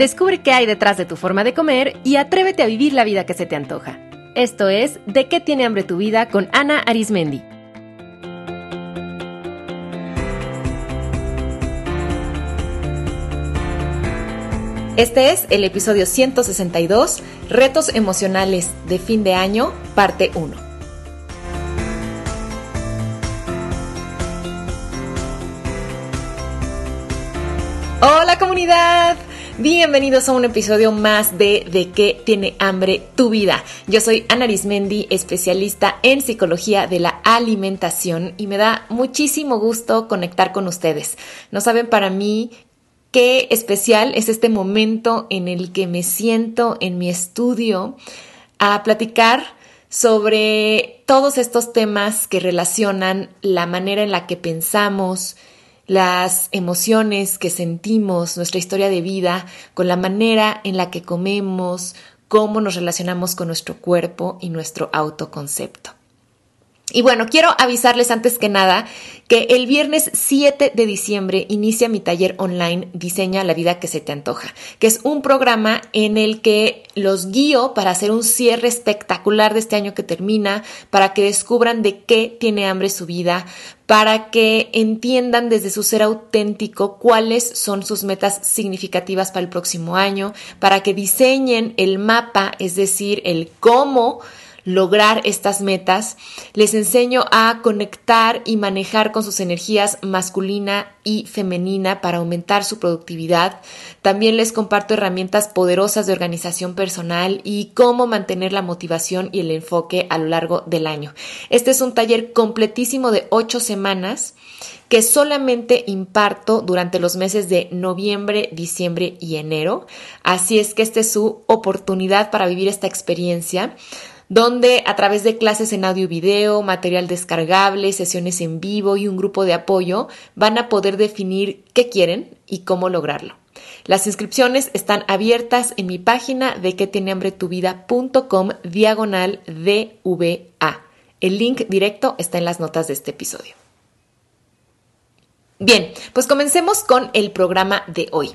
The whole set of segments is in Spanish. Descubre qué hay detrás de tu forma de comer y atrévete a vivir la vida que se te antoja. Esto es ¿De qué tiene hambre tu vida? Con Ana Arismendi. Este es el episodio 162, Retos Emocionales de Fin de Año, parte 1. ¡Hola comunidad! Bienvenidos a un episodio más de qué tiene hambre tu vida. Yo soy Ana Arismendi, especialista en psicología de la alimentación y me da muchísimo gusto conectar con ustedes. No saben para mí qué especial es este momento en el que me siento en mi estudio a platicar sobre todos estos temas que relacionan la manera en la que pensamos, las emociones que sentimos, nuestra historia de vida, con la manera en la que comemos, cómo nos relacionamos con nuestro cuerpo y nuestro autoconcepto. Y bueno, quiero avisarles antes que nada que el viernes 7 de diciembre inicia mi taller online Diseña la vida que se te antoja, que es un programa en el que los guío para hacer un cierre espectacular de este año que termina, para que descubran de qué tiene hambre su vida, para que entiendan desde su ser auténtico cuáles son sus metas significativas para el próximo año, para que diseñen el mapa, es decir, el cómo lograr estas metas. Les enseño a conectar y manejar con sus energías masculina y femenina para aumentar su productividad. También les comparto herramientas poderosas de organización personal y cómo mantener la motivación y el enfoque a lo largo del año. Este es un taller completísimo de 8 semanas que solamente imparto durante los meses de noviembre, diciembre y enero. Así es que esta es su oportunidad para vivir esta experiencia, donde a través de clases en audio y video, material descargable, sesiones en vivo y un grupo de apoyo van a poder definir qué quieren y cómo lograrlo. Las inscripciones están abiertas en mi página de quetienehambretuvida.com/DVA. El link directo está en las notas de este episodio. Bien, pues comencemos con el programa de hoy.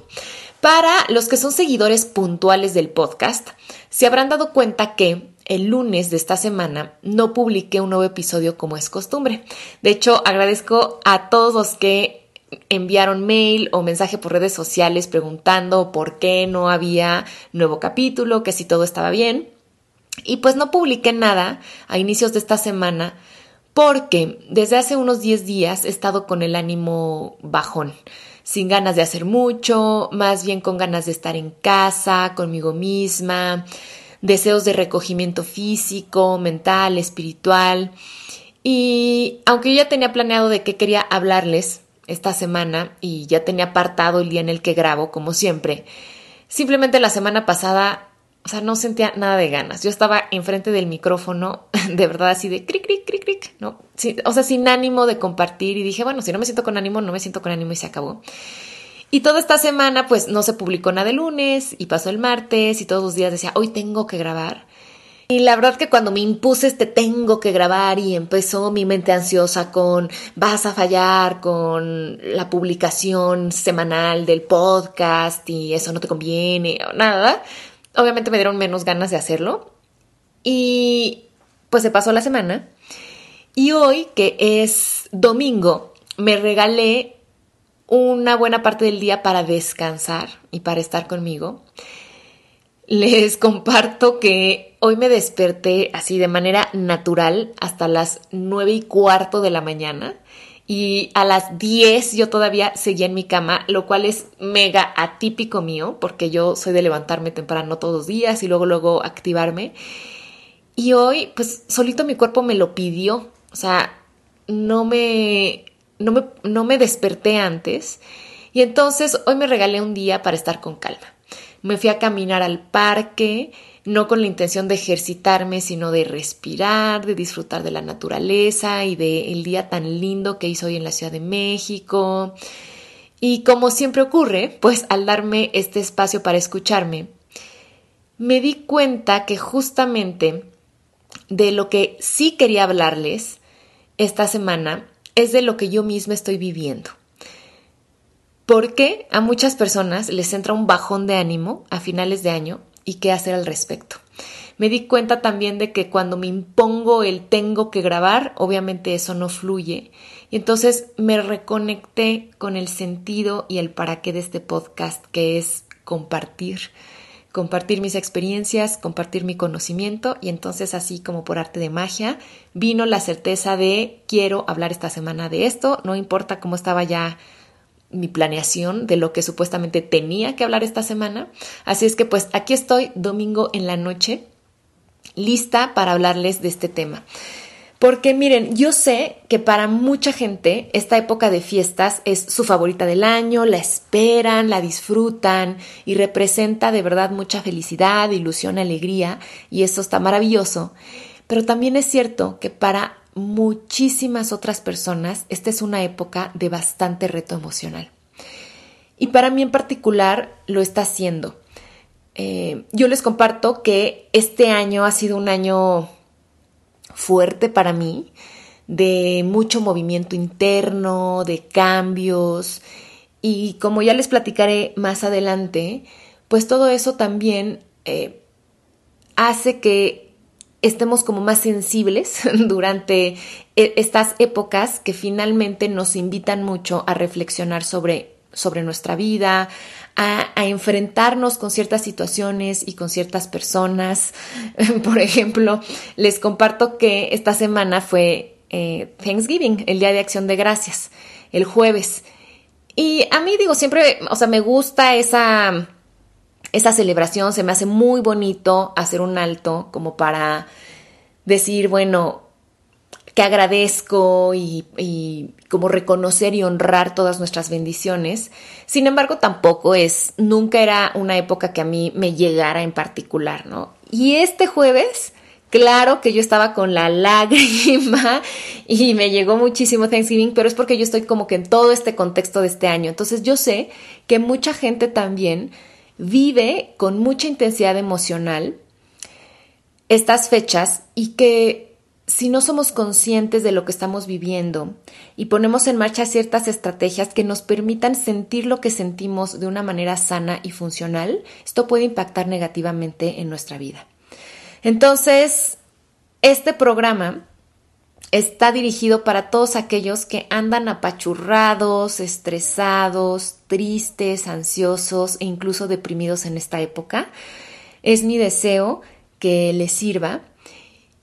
Para los que son seguidores puntuales del podcast, se habrán dado cuenta que el lunes de esta semana no publiqué un nuevo episodio como es costumbre. De hecho, agradezco a todos los que enviaron mail o mensaje por redes sociales preguntando por qué no había nuevo capítulo, que si todo estaba bien. Y pues no publiqué nada a inicios de esta semana porque desde hace unos 10 días he estado con el ánimo bajón, sin ganas de hacer mucho, más bien con ganas de estar en casa, conmigo misma, deseos de recogimiento físico, mental, espiritual. Y aunque yo ya tenía planeado de qué quería hablarles esta semana y ya tenía apartado el día en el que grabo, como siempre, simplemente la semana pasada, no sentía nada de ganas. Yo estaba enfrente del micrófono, de verdad, así de cric, cric, cric, cric, ¿no? Sin ánimo de compartir. Y dije, bueno, si no me siento con ánimo, no me siento con ánimo y se acabó. Y toda esta semana pues no se publicó nada el lunes y pasó el martes y todos los días decía hoy tengo que grabar. Y la verdad que cuando me impuse tengo que grabar y empezó mi mente ansiosa con vas a fallar con la publicación semanal del podcast y eso no te conviene o nada, obviamente me dieron menos ganas de hacerlo y pues se pasó la semana y hoy que es domingo me regalé una buena parte del día para descansar y para estar conmigo. Les comparto que hoy me desperté así de manera natural hasta las 9:15 de la mañana y a las 10 yo todavía seguía en mi cama, lo cual es mega atípico mío porque yo soy de levantarme temprano todos los días y luego activarme. Y hoy pues solito mi cuerpo me lo pidió, no me desperté antes y entonces hoy me regalé un día para estar con calma. Me fui a caminar al parque, no con la intención de ejercitarme, sino de respirar, de disfrutar de la naturaleza y del día tan lindo que hizo hoy en la Ciudad de México. Y como siempre ocurre, pues al darme este espacio para escucharme, me di cuenta que justamente de lo que sí quería hablarles esta semana es de lo que yo misma estoy viviendo. porque a muchas personas les entra un bajón de ánimo a finales de año y qué hacer al respecto. Me di cuenta también de que cuando me impongo el tengo que grabar, obviamente eso no fluye. Y entonces me reconecté con el sentido y el para qué de este podcast, que es compartir mis experiencias, compartir mi conocimiento, y entonces así como por arte de magia vino la certeza de quiero hablar esta semana de esto, no importa cómo estaba ya mi planeación de lo que supuestamente tenía que hablar esta semana, así es que pues aquí estoy domingo en la noche lista para hablarles de este tema. Porque miren, yo sé que para mucha gente esta época de fiestas es su favorita del año, la esperan, la disfrutan y representa de verdad mucha felicidad, ilusión, alegría, y eso está maravilloso. Pero también es cierto que para muchísimas otras personas esta es una época de bastante reto emocional. Y para mí en particular lo está haciendo. Yo les comparto que este año ha sido un año fuerte para mí, de mucho movimiento interno, de cambios, y como ya les platicaré más adelante, pues todo eso también hace que estemos como más sensibles durante estas épocas que finalmente nos invitan mucho a reflexionar sobre nuestra vida, a enfrentarnos con ciertas situaciones y con ciertas personas. Por ejemplo, les comparto que esta semana fue Thanksgiving, el Día de Acción de Gracias, el jueves. Y a mí, digo, siempre, o sea, me gusta esa celebración, se me hace muy bonito hacer un alto como para decir, bueno, que agradezco y como reconocer y honrar todas nuestras bendiciones. Sin embargo, nunca era una época que a mí me llegara en particular, ¿no? Y este jueves, claro que yo estaba con la lágrima y me llegó muchísimo Thanksgiving, pero es porque yo estoy como que en todo este contexto de este año. Entonces yo sé que mucha gente también vive con mucha intensidad emocional estas fechas, y que si no somos conscientes de lo que estamos viviendo y ponemos en marcha ciertas estrategias que nos permitan sentir lo que sentimos de una manera sana y funcional, esto puede impactar negativamente en nuestra vida. Entonces, este programa está dirigido para todos aquellos que andan apachurrados, estresados, tristes, ansiosos e incluso deprimidos en esta época. Es mi deseo que les sirva.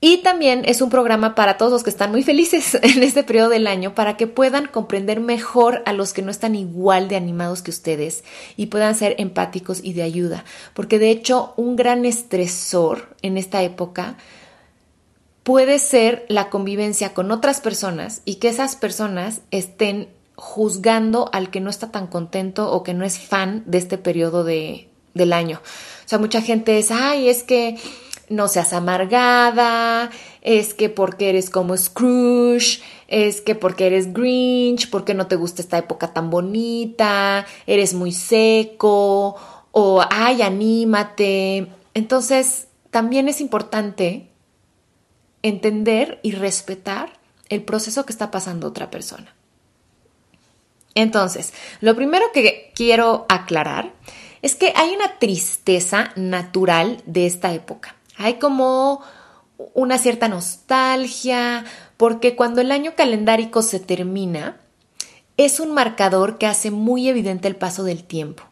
Y también es un programa para todos los que están muy felices en este periodo del año, para que puedan comprender mejor a los que no están igual de animados que ustedes y puedan ser empáticos y de ayuda. Porque de hecho un gran estresor en esta época puede ser la convivencia con otras personas y que esas personas estén juzgando al que no está tan contento o que no es fan de este periodo del año. O sea, mucha gente es, ay, es que no seas amargada, es que porque eres como Scrooge, es que porque eres Grinch, porque no te gusta esta época tan bonita, eres muy seco, o ay, anímate. Entonces, también es importante entender y respetar el proceso que está pasando otra persona. Entonces, lo primero que quiero aclarar es que hay una tristeza natural de esta época. Hay como una cierta nostalgia, porque cuando el año calendárico se termina, es un marcador que hace muy evidente el paso del tiempo.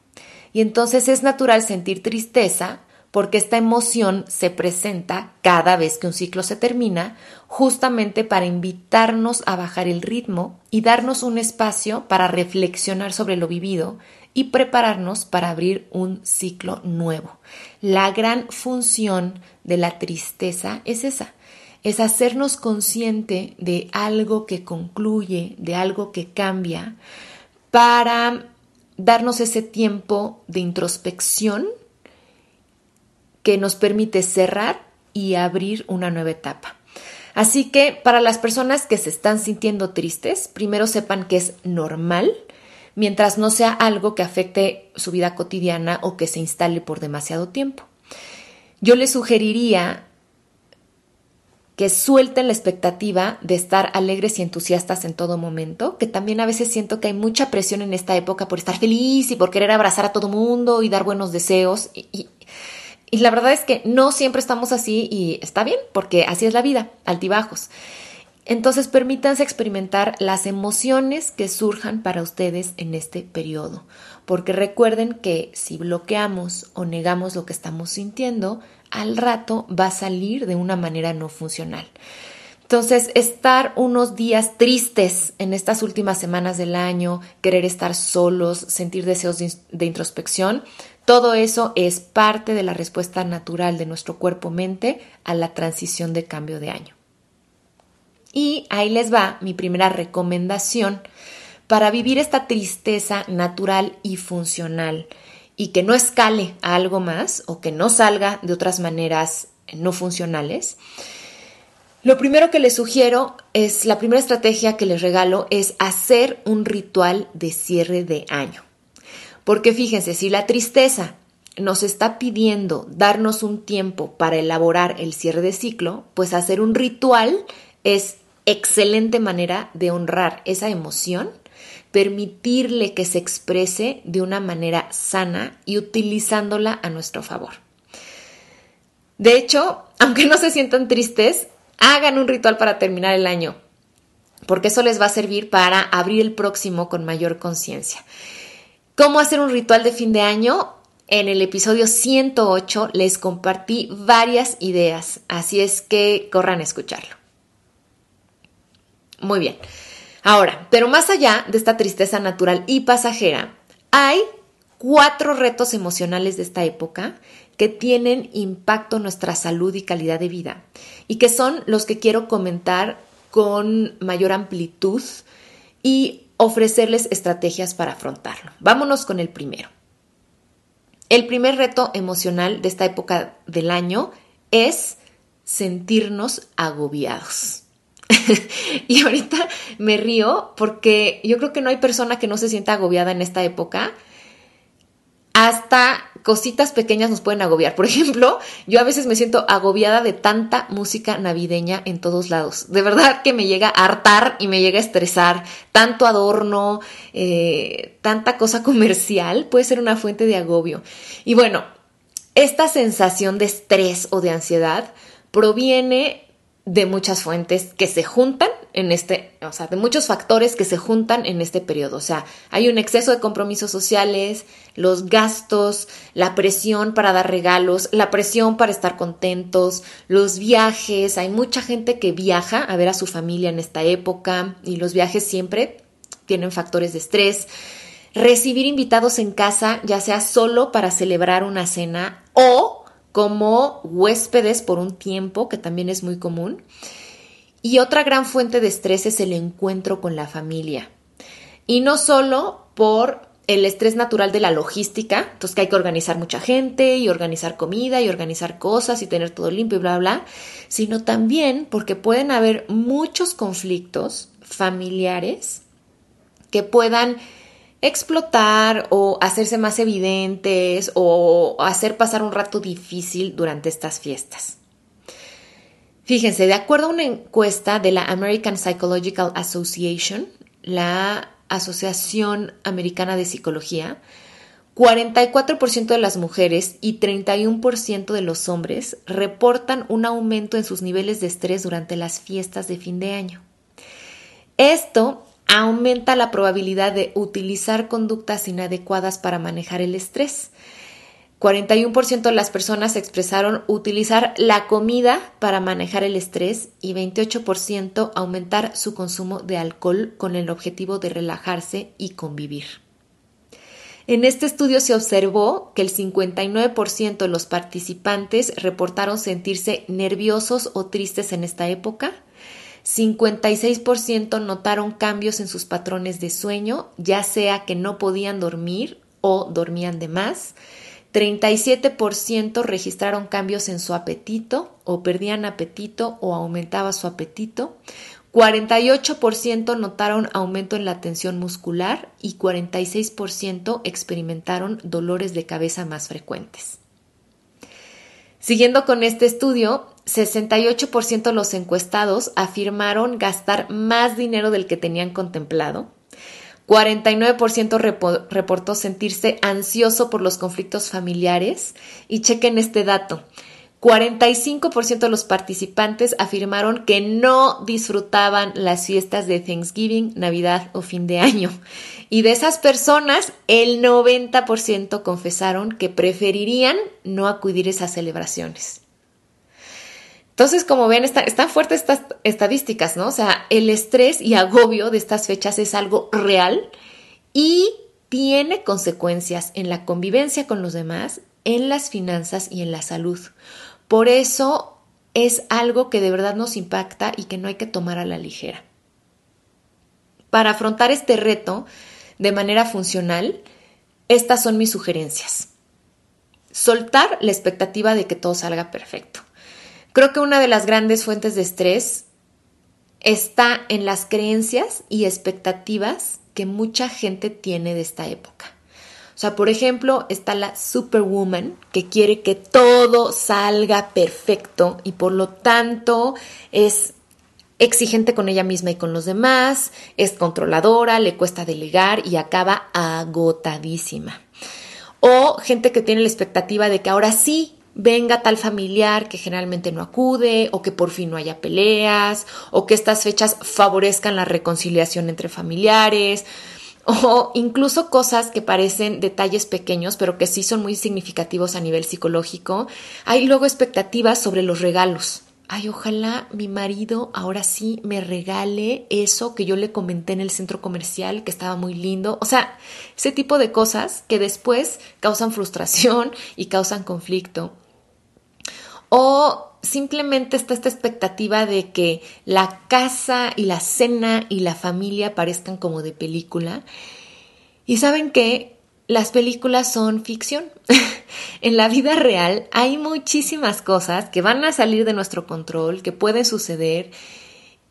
Y entonces es natural sentir tristeza, porque esta emoción se presenta cada vez que un ciclo se termina, justamente para invitarnos a bajar el ritmo y darnos un espacio para reflexionar sobre lo vivido y prepararnos para abrir un ciclo nuevo. La gran función de la tristeza es esa, es hacernos consciente de algo que concluye, de algo que cambia, para darnos ese tiempo de introspección que nos permite cerrar y abrir una nueva etapa. Así que para las personas que se están sintiendo tristes, primero sepan que es normal, mientras no sea algo que afecte su vida cotidiana o que se instale por demasiado tiempo. Yo les sugeriría que suelten la expectativa de estar alegres y entusiastas en todo momento, que también a veces siento que hay mucha presión en esta época por estar feliz y por querer abrazar a todo mundo y dar buenos deseos. Y la verdad es que no siempre estamos así y está bien, porque así es la vida, altibajos. Entonces permítanse experimentar las emociones que surjan para ustedes en este periodo, porque recuerden que si bloqueamos o negamos lo que estamos sintiendo, al rato va a salir de una manera no funcional. Entonces, estar unos días tristes en estas últimas semanas del año, querer estar solos, sentir deseos de introspección, todo eso es parte de la respuesta natural de nuestro cuerpo-mente a la transición de cambio de año. Y ahí les va mi primera recomendación para vivir esta tristeza natural y funcional, y que no escale a algo más o que no salga de otras maneras no funcionales. Lo primero que les sugiero es, la primera estrategia que les regalo es hacer un ritual de cierre de año. Porque fíjense, si la tristeza nos está pidiendo darnos un tiempo para elaborar el cierre de ciclo, pues hacer un ritual es excelente manera de honrar esa emoción, permitirle que se exprese de una manera sana y utilizándola a nuestro favor. De hecho, aunque no se sientan tristes, hagan un ritual para terminar el año, porque eso les va a servir para abrir el próximo con mayor conciencia. ¿Cómo hacer un ritual de fin de año? En el episodio 108 les compartí varias ideas, así es que corran a escucharlo. Muy bien. Ahora, pero más allá de esta tristeza natural y pasajera, hay 4 retos emocionales de esta época que tienen impacto en nuestra salud y calidad de vida, y que son los que quiero comentar con mayor amplitud y ofrecerles estrategias para afrontarlo. Vámonos con el primero. El primer reto emocional de esta época del año es sentirnos agobiados. Y ahorita me río porque yo creo que no hay persona que no se sienta agobiada en esta época. Hasta cositas pequeñas nos pueden agobiar. Por ejemplo, yo a veces me siento agobiada de tanta música navideña en todos lados. De verdad que me llega a hartar y me llega a estresar. Tanto adorno, tanta cosa comercial puede ser una fuente de agobio. Y bueno, esta sensación de estrés o de ansiedad proviene de muchas fuentes que se juntan en de muchos factores que se juntan en este periodo. O sea, hay un exceso de compromisos sociales, los gastos, la presión para dar regalos, la presión para estar contentos, los viajes. Hay mucha gente que viaja a ver a su familia en esta época y los viajes siempre tienen factores de estrés. Recibir invitados en casa, ya sea solo para celebrar una cena o como huéspedes por un tiempo, que también es muy común. Y otra gran fuente de estrés es el encuentro con la familia. Y no solo por el estrés natural de la logística, entonces que hay que organizar mucha gente y organizar comida y organizar cosas y tener todo limpio y bla, bla, sino también porque pueden haber muchos conflictos familiares que puedan explotar o hacerse más evidentes o hacer pasar un rato difícil durante estas fiestas. Fíjense, de acuerdo a una encuesta de la American Psychological Association, la Asociación Americana de Psicología, 44% de las mujeres y 31% de los hombres reportan un aumento en sus niveles de estrés durante las fiestas de fin de año. Esto aumenta la probabilidad de utilizar conductas inadecuadas para manejar el estrés. 41% de las personas expresaron utilizar la comida para manejar el estrés y 28% aumentar su consumo de alcohol con el objetivo de relajarse y convivir. En este estudio se observó que el 59% de los participantes reportaron sentirse nerviosos o tristes en esta época. 56% notaron cambios en sus patrones de sueño, ya sea que no podían dormir o dormían de más. 37% registraron cambios en su apetito o perdían apetito o aumentaba su apetito. 48% notaron aumento en la tensión muscular y 46% experimentaron dolores de cabeza más frecuentes. Siguiendo con este estudio, 68% de los encuestados afirmaron gastar más dinero del que tenían contemplado, 49% reportó sentirse ansioso por los conflictos familiares y chequen este dato, 45% de los participantes afirmaron que no disfrutaban las fiestas de Thanksgiving, Navidad o fin de año. Y de esas personas, el 90% confesaron que preferirían no acudir a esas celebraciones. Entonces, como ven, están fuertes estas estadísticas, ¿no? O sea, el estrés y agobio de estas fechas es algo real y tiene consecuencias en la convivencia con los demás, en las finanzas y en la salud. Por eso es algo que de verdad nos impacta y que no hay que tomar a la ligera. Para afrontar este reto de manera funcional, estas son mis sugerencias. Soltar la expectativa de que todo salga perfecto. Creo que una de las grandes fuentes de estrés está en las creencias y expectativas que mucha gente tiene de esta época. O sea, por ejemplo, está la superwoman que quiere que todo salga perfecto y por lo tanto es exigente con ella misma y con los demás, es controladora, le cuesta delegar y acaba agotadísima. O gente que tiene la expectativa de que ahora sí venga tal familiar que generalmente no acude o que por fin no haya peleas o que estas fechas favorezcan la reconciliación entre familiares. O incluso cosas que parecen detalles pequeños, pero que sí son muy significativos a nivel psicológico. Hay luego expectativas sobre los regalos. Ay, ojalá mi marido ahora sí me regale eso que yo le comenté en el centro comercial, que estaba muy lindo. O sea, ese tipo de cosas que después causan frustración y causan conflicto. O simplemente está esta expectativa de que la casa y la cena y la familia parezcan como de película. Y ¿saben qué? Las películas son ficción. En la vida real hay muchísimas cosas que van a salir de nuestro control, que pueden suceder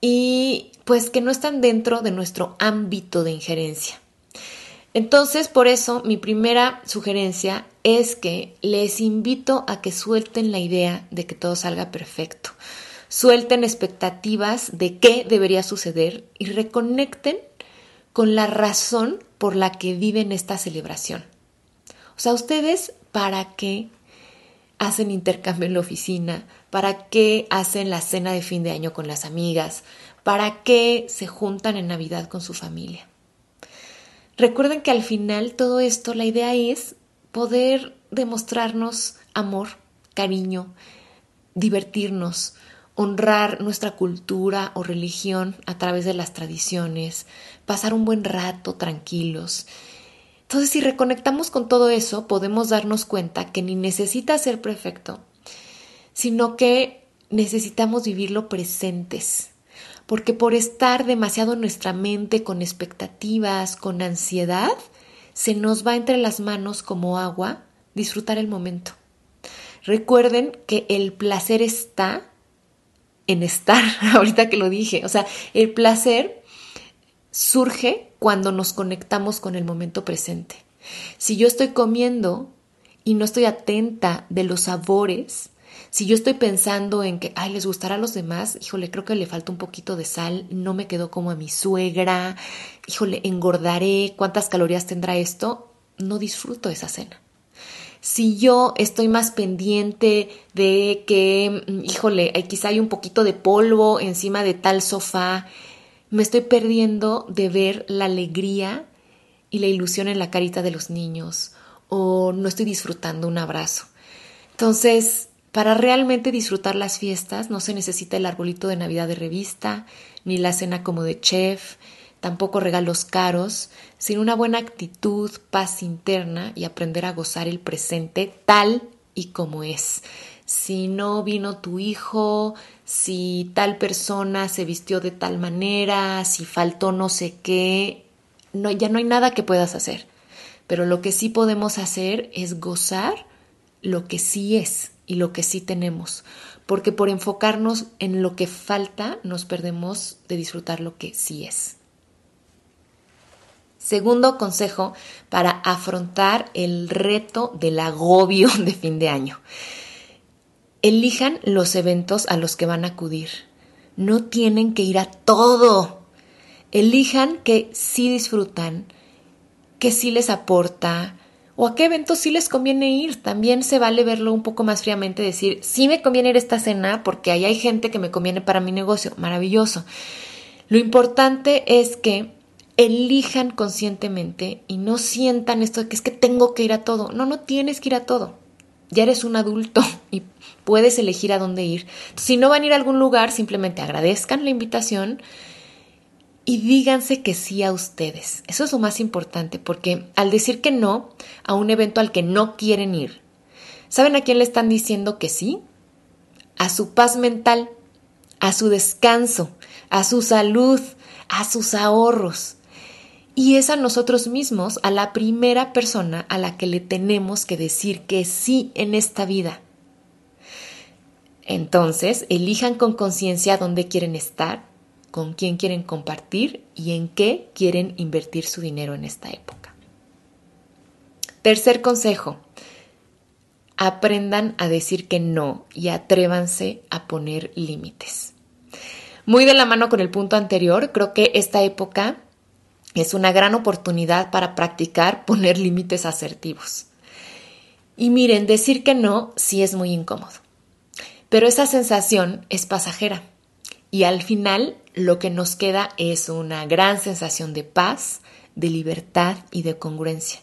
y pues que no están dentro de nuestro ámbito de injerencia. Entonces, por eso, mi primera sugerencia es que les invito a que suelten la idea de que todo salga perfecto. Suelten expectativas de qué debería suceder y reconecten con la razón por la que viven esta celebración. O sea, ustedes, ¿para qué hacen intercambio en la oficina? ¿Para qué hacen la cena de fin de año con las amigas? ¿Para qué se juntan en Navidad con su familia? Recuerden que al final todo esto, la idea es poder demostrarnos amor, cariño, divertirnos, honrar nuestra cultura o religión a través de las tradiciones, pasar un buen rato tranquilos. Entonces, si reconectamos con todo eso, podemos darnos cuenta que ni necesita ser perfecto, sino que necesitamos vivirlo presentes. Porque por estar demasiado en nuestra mente, con expectativas, con ansiedad, se nos va entre las manos como agua disfrutar el momento. Recuerden que el placer está en estar, ahorita que lo dije. O sea, el placer surge cuando nos conectamos con el momento presente. Si yo estoy comiendo y no estoy atenta de los sabores, si yo estoy pensando en que, ay, les gustará a los demás, híjole, creo que le falta un poquito de sal, no me quedó como a mi suegra, híjole, engordaré, ¿cuántas calorías tendrá esto? No disfruto esa cena. Si yo estoy más pendiente de que, híjole, quizá hay un poquito de polvo encima de tal sofá, me estoy perdiendo de ver la alegría y la ilusión en la carita de los niños, o no estoy disfrutando un abrazo. Entonces, para realmente disfrutar las fiestas no se necesita el arbolito de Navidad de revista, ni la cena como de chef, tampoco regalos caros, sino una buena actitud, paz interna y aprender a gozar el presente tal y como es. Si no vino tu hijo, si tal persona se vistió de tal manera, si faltó no sé qué, no, ya no hay nada que puedas hacer. Pero lo que sí podemos hacer es gozar lo que sí es y lo que sí tenemos, porque por enfocarnos en lo que falta nos perdemos de disfrutar lo que sí es. Segundo consejo para afrontar el reto del agobio de fin de año. elijan los eventos a los que van a acudir. No tienen que ir a todo. Elijan que sí disfrutan, que sí les aporta, o a qué eventos sí les conviene ir. También se vale verlo un poco más fríamente, decir, sí me conviene ir a esta cena porque ahí hay gente que me conviene para mi negocio. Maravilloso. Lo importante es que elijan conscientemente y no sientan esto de que es que tengo que ir a todo. No, no tienes que ir a todo. Ya eres un adulto y puedes elegir a dónde ir. Si no van a ir a algún lugar, simplemente agradezcan la invitación y díganse que sí a ustedes. Eso es lo más importante, porque al decir que no a un evento al que no quieren ir, ¿saben a quién le están diciendo que sí? A su paz mental, a su descanso, a su salud, a sus ahorros. Y es a nosotros mismos, a la primera persona a la que le tenemos que decir que sí en esta vida. Entonces, elijan con conciencia dónde quieren estar, con quién quieren compartir y en qué quieren invertir su dinero en esta época. Tercer consejo, aprendan a decir que no y atrévanse a poner límites. Muy de la mano con el punto anterior, creo que esta época es una gran oportunidad para practicar poner límites asertivos. Y miren, decir que no sí es muy incómodo, pero esa sensación es pasajera. Y al final lo que nos queda es una gran sensación de paz, de libertad y de congruencia.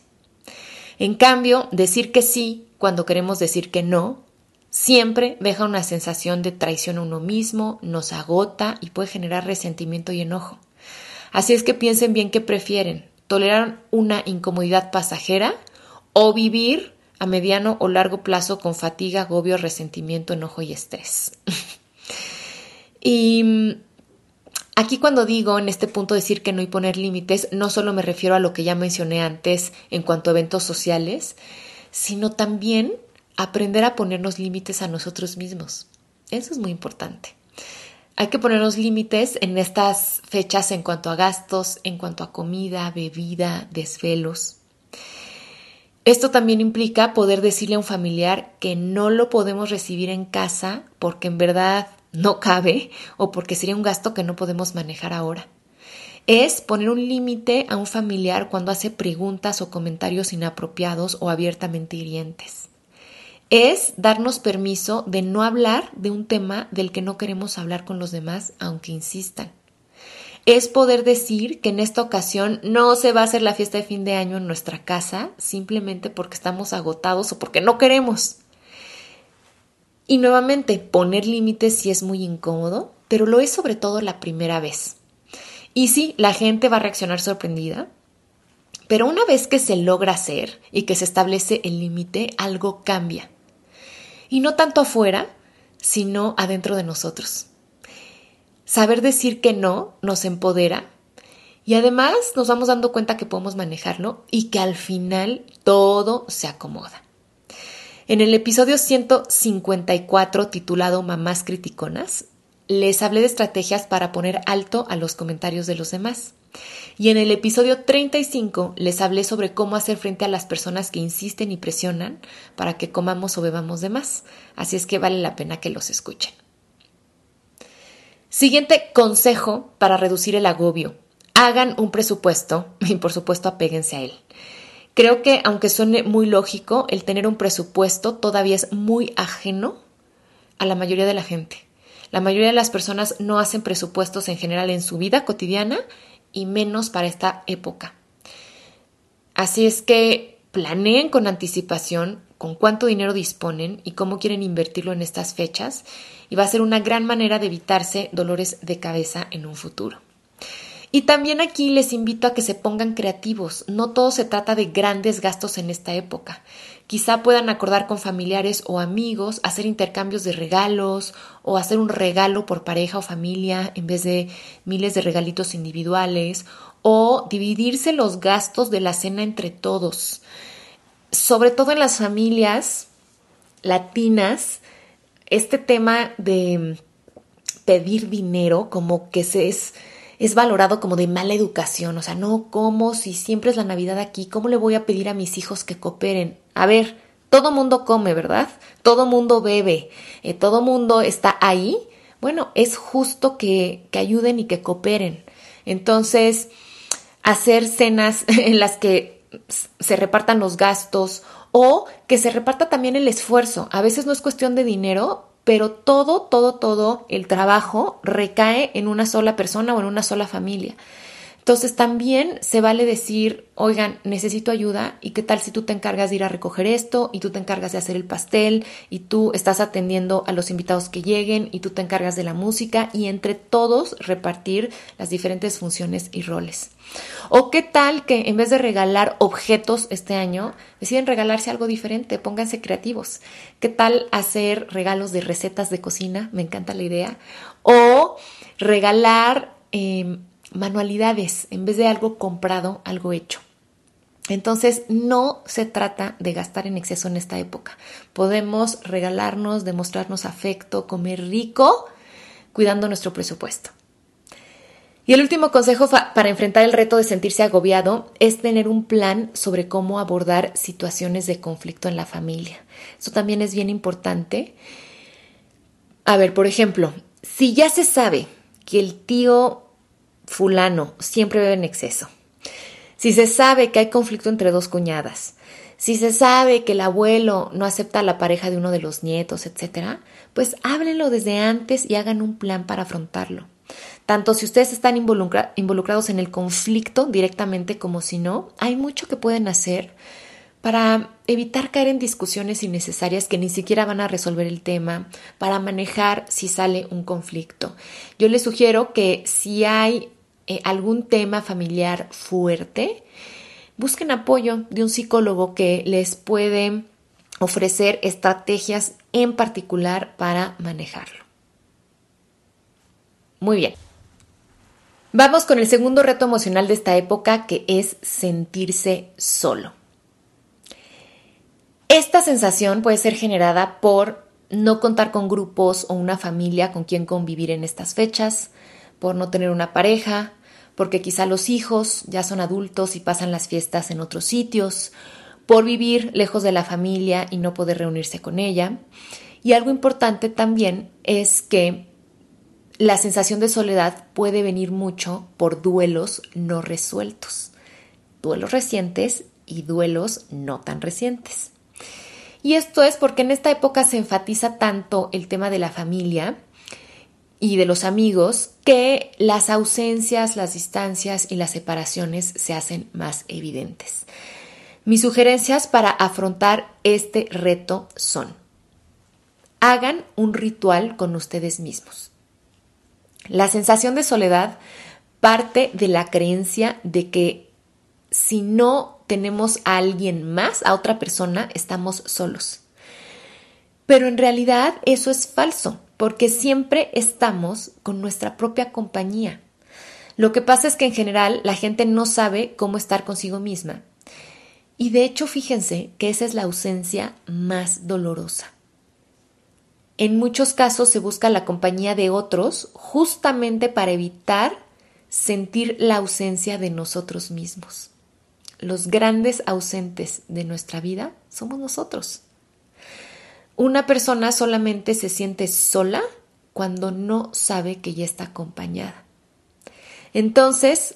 En cambio, decir que sí cuando queremos decir que no siempre deja una sensación de traición a uno mismo, nos agota y puede generar resentimiento y enojo. Así es que piensen bien qué prefieren, tolerar una incomodidad pasajera o vivir a mediano o largo plazo con fatiga, agobio, resentimiento, enojo y estrés. Y aquí cuando digo en este punto decir que no y poner límites, no solo me refiero a lo que ya mencioné antes en cuanto a eventos sociales, sino también aprender a ponernos límites a nosotros mismos. Eso es muy importante. Hay que ponernos límites en estas fechas en cuanto a gastos, en cuanto a comida, bebida, desvelos. Esto también implica poder decirle a un familiar que no lo podemos recibir en casa porque en verdad no cabe o porque sería un gasto que no podemos manejar ahora. Es poner un límite a un familiar cuando hace preguntas o comentarios inapropiados o abiertamente hirientes. Es darnos permiso de no hablar de un tema del que no queremos hablar con los demás, aunque insistan. Es poder decir que en esta ocasión no se va a hacer la fiesta de fin de año en nuestra casa, simplemente porque estamos agotados o porque no queremos. Y nuevamente, poner límites sí es muy incómodo, pero lo es sobre todo la primera vez. Y sí, la gente va a reaccionar sorprendida, pero una vez que se logra hacer y que se establece el límite, algo cambia. Y no tanto afuera, sino adentro de nosotros. Saber decir que no nos empodera y además nos vamos dando cuenta que podemos manejarlo y que al final todo se acomoda. En el episodio 154 titulado Mamás Criticonas, les hablé de estrategias para poner alto a los comentarios de los demás. Y en el episodio 35 les hablé sobre cómo hacer frente a las personas que insisten y presionan para que comamos o bebamos de más. Así es que vale la pena que los escuchen. Siguiente consejo para reducir el agobio. Hagan un presupuesto y por supuesto apéguense a él. Creo que aunque suene muy lógico, el tener un presupuesto todavía es muy ajeno a la mayoría de la gente. La mayoría de las personas no hacen presupuestos en general en su vida cotidiana y menos para esta época. Así es que planeen con anticipación con cuánto dinero disponen y cómo quieren invertirlo en estas fechas y va a ser una gran manera de evitarse dolores de cabeza en un futuro. Y también aquí les invito a que se pongan creativos. No todo se trata de grandes gastos en esta época. Quizá puedan acordar con familiares o amigos, hacer intercambios de regalos o hacer un regalo por pareja o familia en vez de miles de regalitos individuales o dividirse los gastos de la cena entre todos. Sobre todo en las familias latinas, este tema de pedir dinero como que es valorado como de mala educación. O sea, no, ¿cómo? Si siempre es la Navidad aquí, ¿cómo le voy a pedir a mis hijos que cooperen? A ver, Todo mundo come, ¿verdad? Todo mundo bebe, todo mundo está ahí. Bueno, es justo que ayuden y que cooperen. Entonces, hacer cenas en las que se repartan los gastos o que se reparta también el esfuerzo. A veces no es cuestión de dinero, pero todo el trabajo recae en una sola persona o en una sola familia. Entonces también se vale decir, oigan, necesito ayuda y qué tal si tú te encargas de ir a recoger esto y tú te encargas de hacer el pastel y tú estás atendiendo a los invitados que lleguen y tú te encargas de la música y entre todos repartir las diferentes funciones y roles. O qué tal que en vez de regalar objetos este año, deciden regalarse algo diferente, pónganse creativos. ¿Qué tal hacer regalos de recetas de cocina? Me encanta la idea. O regalar manualidades, en vez de algo comprado, algo hecho. Entonces, no se trata de gastar en exceso en esta época. Podemos regalarnos, demostrarnos afecto, comer rico, cuidando nuestro presupuesto. Y el último consejo para enfrentar el reto de sentirse agobiado es tener un plan sobre cómo abordar situaciones de conflicto en la familia. Eso también es bien importante. A ver, por ejemplo, si ya se sabe que el tío fulano siempre bebe en exceso, si se sabe que hay conflicto entre dos cuñadas, si se sabe que el abuelo no acepta a la pareja de uno de los nietos, etcétera, pues háblenlo desde antes y hagan un plan para afrontarlo. Tanto si ustedes están involucrados en el conflicto directamente como si no, hay mucho que pueden hacer para evitar caer en discusiones innecesarias que ni siquiera van a resolver el tema, para manejar si sale un conflicto. Yo les sugiero que si hay algún tema familiar fuerte, busquen apoyo de un psicólogo que les puede ofrecer estrategias en particular para manejarlo. Muy bien. Vamos con el segundo reto emocional de esta época, que es sentirse solo. Esta sensación puede ser generada por no contar con grupos o una familia con quien convivir en estas fechas, por no tener una pareja, porque quizá los hijos ya son adultos y pasan las fiestas en otros sitios, por vivir lejos de la familia y no poder reunirse con ella. Y algo importante también es que la sensación de soledad puede venir mucho por duelos no resueltos, duelos recientes y duelos no tan recientes. Y esto es porque en esta época se enfatiza tanto el tema de la familia y de los amigos que las ausencias, las distancias y las separaciones se hacen más evidentes. Mis sugerencias para afrontar este reto son: hagan un ritual con ustedes mismos. La sensación de soledad parte de la creencia de que si no tenemos a alguien más, a otra persona, estamos solos. Pero en realidad eso es falso, porque siempre estamos con nuestra propia compañía. Lo que pasa es que en general la gente no sabe cómo estar consigo misma. Y de hecho, fíjense que esa es la ausencia más dolorosa. En muchos casos se busca la compañía de otros justamente para evitar sentir la ausencia de nosotros mismos. Los grandes ausentes de nuestra vida somos nosotros. Una persona solamente se siente sola cuando no sabe que ya está acompañada. Entonces,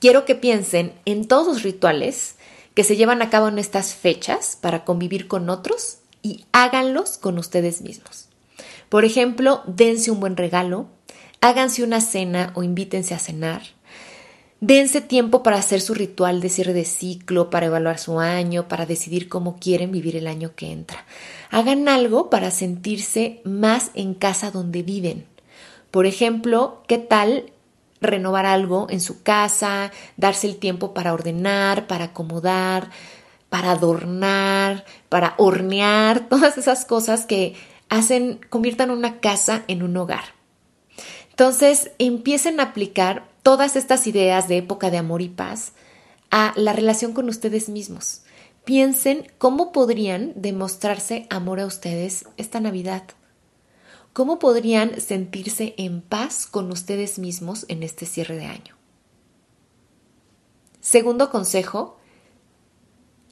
quiero que piensen en todos los rituales que se llevan a cabo en estas fechas para convivir con otros y háganlos con ustedes mismos. Por ejemplo, dense un buen regalo, háganse una cena o invítense a cenar. Dense tiempo para hacer su ritual de cierre de ciclo, para evaluar su año, para decidir cómo quieren vivir el año que entra. Hagan algo para sentirse más en casa donde viven. Por ejemplo, ¿qué tal renovar algo en su casa, darse el tiempo para ordenar, para acomodar, para adornar, para hornear? Todas esas cosas que conviertan una casa en un hogar. Entonces, empiecen a aplicar todas estas ideas de época de amor y paz a la relación con ustedes mismos. Piensen cómo podrían demostrarse amor a ustedes esta Navidad. ¿Cómo podrían sentirse en paz con ustedes mismos en este cierre de año? Segundo consejo,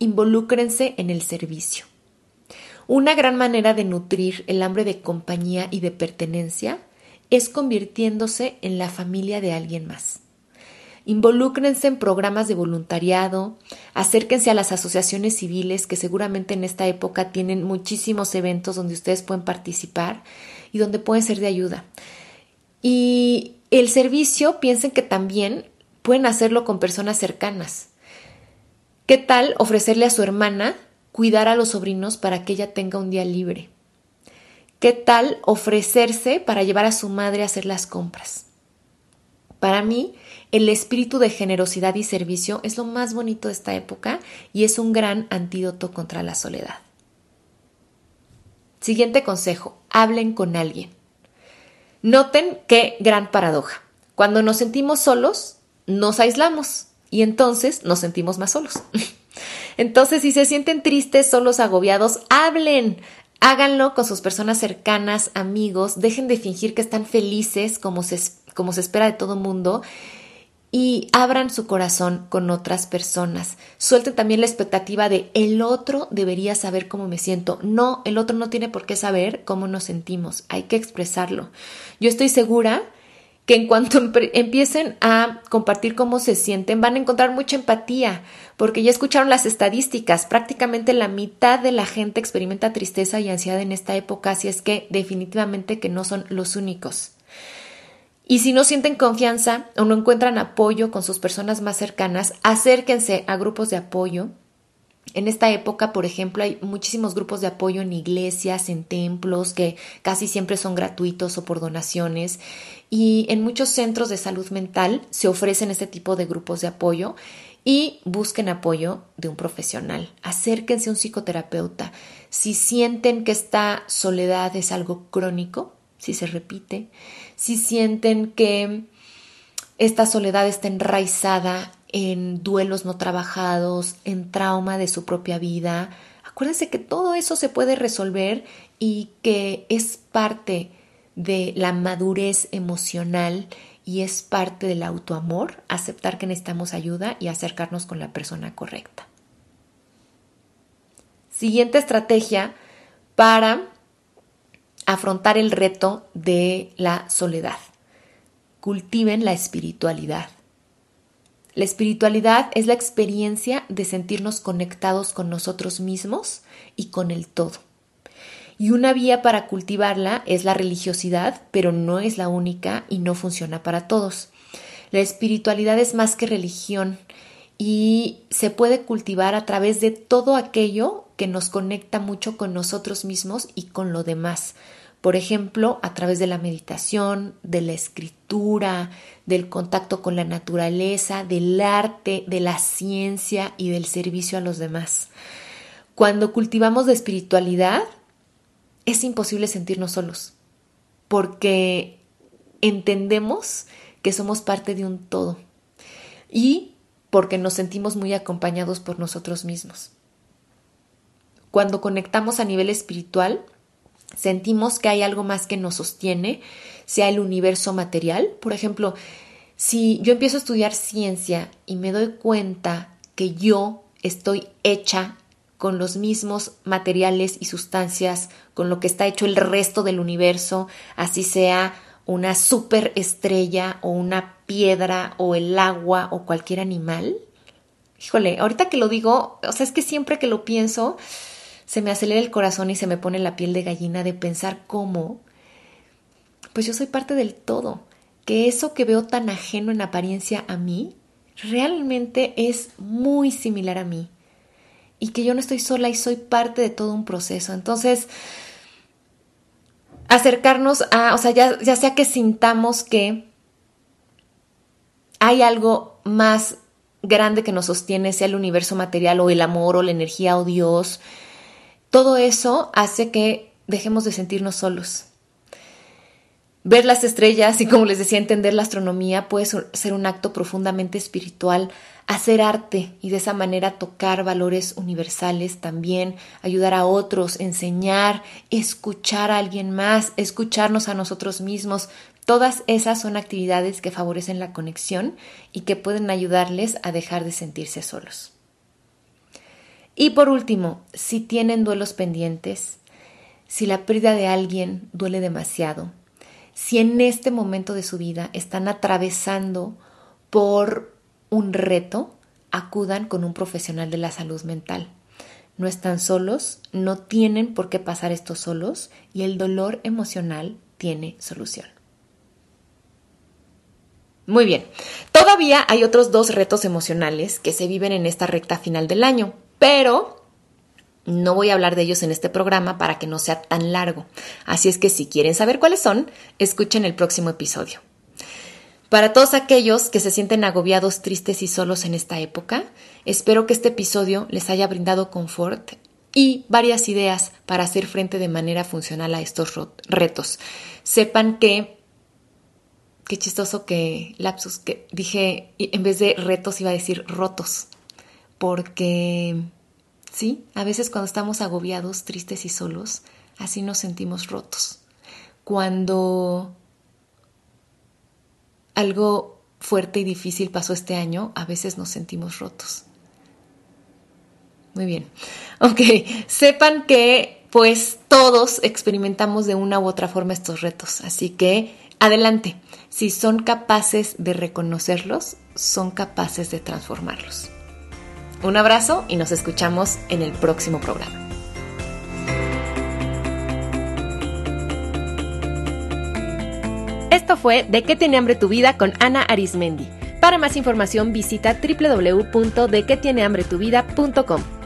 involúcrense en el servicio. Una gran manera de nutrir el hambre de compañía y de pertenencia es convirtiéndose en la familia de alguien más. Involúcrense en programas de voluntariado, acérquense a las asociaciones civiles que seguramente en esta época tienen muchísimos eventos donde ustedes pueden participar y donde pueden ser de ayuda. Y el servicio, piensen que también pueden hacerlo con personas cercanas. ¿Qué tal ofrecerle a su hermana cuidar a los sobrinos para que ella tenga un día libre? ¿Qué tal ofrecerse para llevar a su madre a hacer las compras? Para mí, el espíritu de generosidad y servicio es lo más bonito de esta época y es un gran antídoto contra la soledad. Siguiente consejo, hablen con alguien. Noten qué gran paradoja. Cuando nos sentimos solos, nos aislamos y entonces nos sentimos más solos. Entonces, si se sienten tristes, solos, agobiados, hablen. Háganlo con sus personas cercanas, amigos. Dejen de fingir que están felices como se espera de todo mundo. Y abran su corazón con otras personas. Suelten también la expectativa de el otro debería saber cómo me siento. No, el otro no tiene por qué saber cómo nos sentimos. Hay que expresarlo. Yo estoy segura que en cuanto empiecen a compartir cómo se sienten, van a encontrar mucha empatía, porque ya escucharon las estadísticas. Prácticamente la mitad de la gente experimenta tristeza y ansiedad en esta época, así es que definitivamente que no son los únicos. Y si no sienten confianza o no encuentran apoyo con sus personas más cercanas, acérquense a grupos de apoyo. En esta época, por ejemplo, hay muchísimos grupos de apoyo en iglesias, en templos, que casi siempre son gratuitos o por donaciones. Y en muchos centros de salud mental se ofrecen este tipo de grupos de apoyo y busquen apoyo de un profesional. Acérquense a un psicoterapeuta. Si sienten que esta soledad es algo crónico, si se repite, si sienten que esta soledad está enraizada en duelos no trabajados, en trauma de su propia vida, acuérdense que todo eso se puede resolver y que es parte de la madurez emocional y es parte del autoamor, aceptar que necesitamos ayuda y acercarnos con la persona correcta. Siguiente estrategia para afrontar el reto de la soledad. Cultiven la espiritualidad. La espiritualidad es la experiencia de sentirnos conectados con nosotros mismos y con el todo. Y una vía para cultivarla es la religiosidad, pero no es la única y no funciona para todos. La espiritualidad es más que religión y se puede cultivar a través de todo aquello que nos conecta mucho con nosotros mismos y con lo demás. Por ejemplo, a través de la meditación, de la escritura, del contacto con la naturaleza, del arte, de la ciencia y del servicio a los demás. Cuando cultivamos la espiritualidad, es imposible sentirnos solos, porque entendemos que somos parte de un todo y porque nos sentimos muy acompañados por nosotros mismos. Cuando conectamos a nivel espiritual, sentimos que hay algo más que nos sostiene, sea el universo material. Por ejemplo, si yo empiezo a estudiar ciencia y me doy cuenta que yo estoy hecha con los mismos materiales y sustancias con lo que está hecho el resto del universo, así sea una superestrella o una piedra o el agua o cualquier animal. Híjole, ahorita que lo digo, o sea, es que siempre que lo pienso se me acelera el corazón y se me pone la piel de gallina de pensar cómo, pues yo soy parte del todo, que eso que veo tan ajeno en apariencia a mí, realmente es muy similar a mí y que yo no estoy sola y soy parte de todo un proceso. Entonces, acercarnos a, o sea, ya sea que sintamos que hay algo más grande que nos sostiene, sea el universo material o el amor o la energía o Dios, todo eso hace que dejemos de sentirnos solos. Ver las estrellas y, como les decía, entender la astronomía puede ser un acto profundamente espiritual. Hacer arte y de esa manera tocar valores universales también, ayudar a otros, enseñar, escuchar a alguien más, escucharnos a nosotros mismos. Todas esas son actividades que favorecen la conexión y que pueden ayudarles a dejar de sentirse solos. Y por último, si tienen duelos pendientes, si la pérdida de alguien duele demasiado, si en este momento de su vida están atravesando por un reto, acudan con un profesional de la salud mental. No están solos, no tienen por qué pasar esto solos y el dolor emocional tiene solución. Muy bien, todavía hay otros 2 retos emocionales que se viven en esta recta final del año, pero no voy a hablar de ellos en este programa para que no sea tan largo. Así es que si quieren saber cuáles son, escuchen el próximo episodio. Para todos aquellos que se sienten agobiados, tristes y solos en esta época, espero que este episodio les haya brindado confort y varias ideas para hacer frente de manera funcional a estos retos. Sepan que, qué chistoso que lapsus, que dije, en vez de retos iba a decir rotos, porque sí, a veces cuando estamos agobiados, tristes y solos, así nos sentimos rotos. Cuando algo fuerte y difícil pasó este año, a veces nos sentimos rotos. Muy bien. Ok, sepan que pues todos experimentamos de una u otra forma estos retos. Así que adelante. Si son capaces de reconocerlos, son capaces de transformarlos. Un abrazo y nos escuchamos en el próximo programa. Esto fue ¿De qué tiene hambre tu vida? Con Ana Arismendi. Para más información visita www.dequetienehambretuvida.com.